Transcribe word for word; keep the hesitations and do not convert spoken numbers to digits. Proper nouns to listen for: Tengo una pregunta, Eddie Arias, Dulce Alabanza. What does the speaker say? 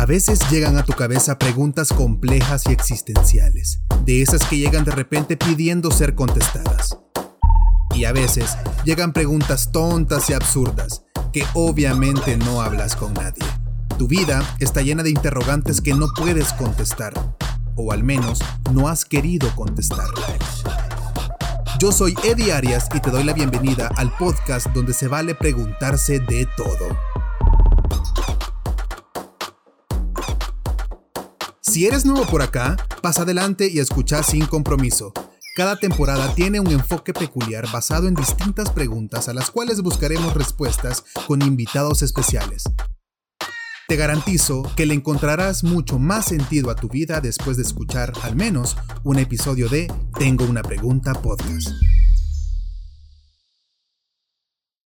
A veces llegan a tu cabeza preguntas complejas y existenciales, de esas que llegan de repente pidiendo ser contestadas. Y a veces llegan preguntas tontas y absurdas, que obviamente no hablas con nadie. Tu vida está llena de interrogantes que no puedes contestar, o al menos no has querido contestarlas. Yo soy Eddie Arias y te doy la bienvenida al podcast donde se vale preguntarse de todo. Si eres nuevo por acá, pasa adelante y escucha sin compromiso. Cada temporada tiene un enfoque peculiar basado en distintas preguntas a las cuales buscaremos respuestas con invitados especiales. Te garantizo que le encontrarás mucho más sentido a tu vida después de escuchar al menos un episodio de Tengo una pregunta podcast.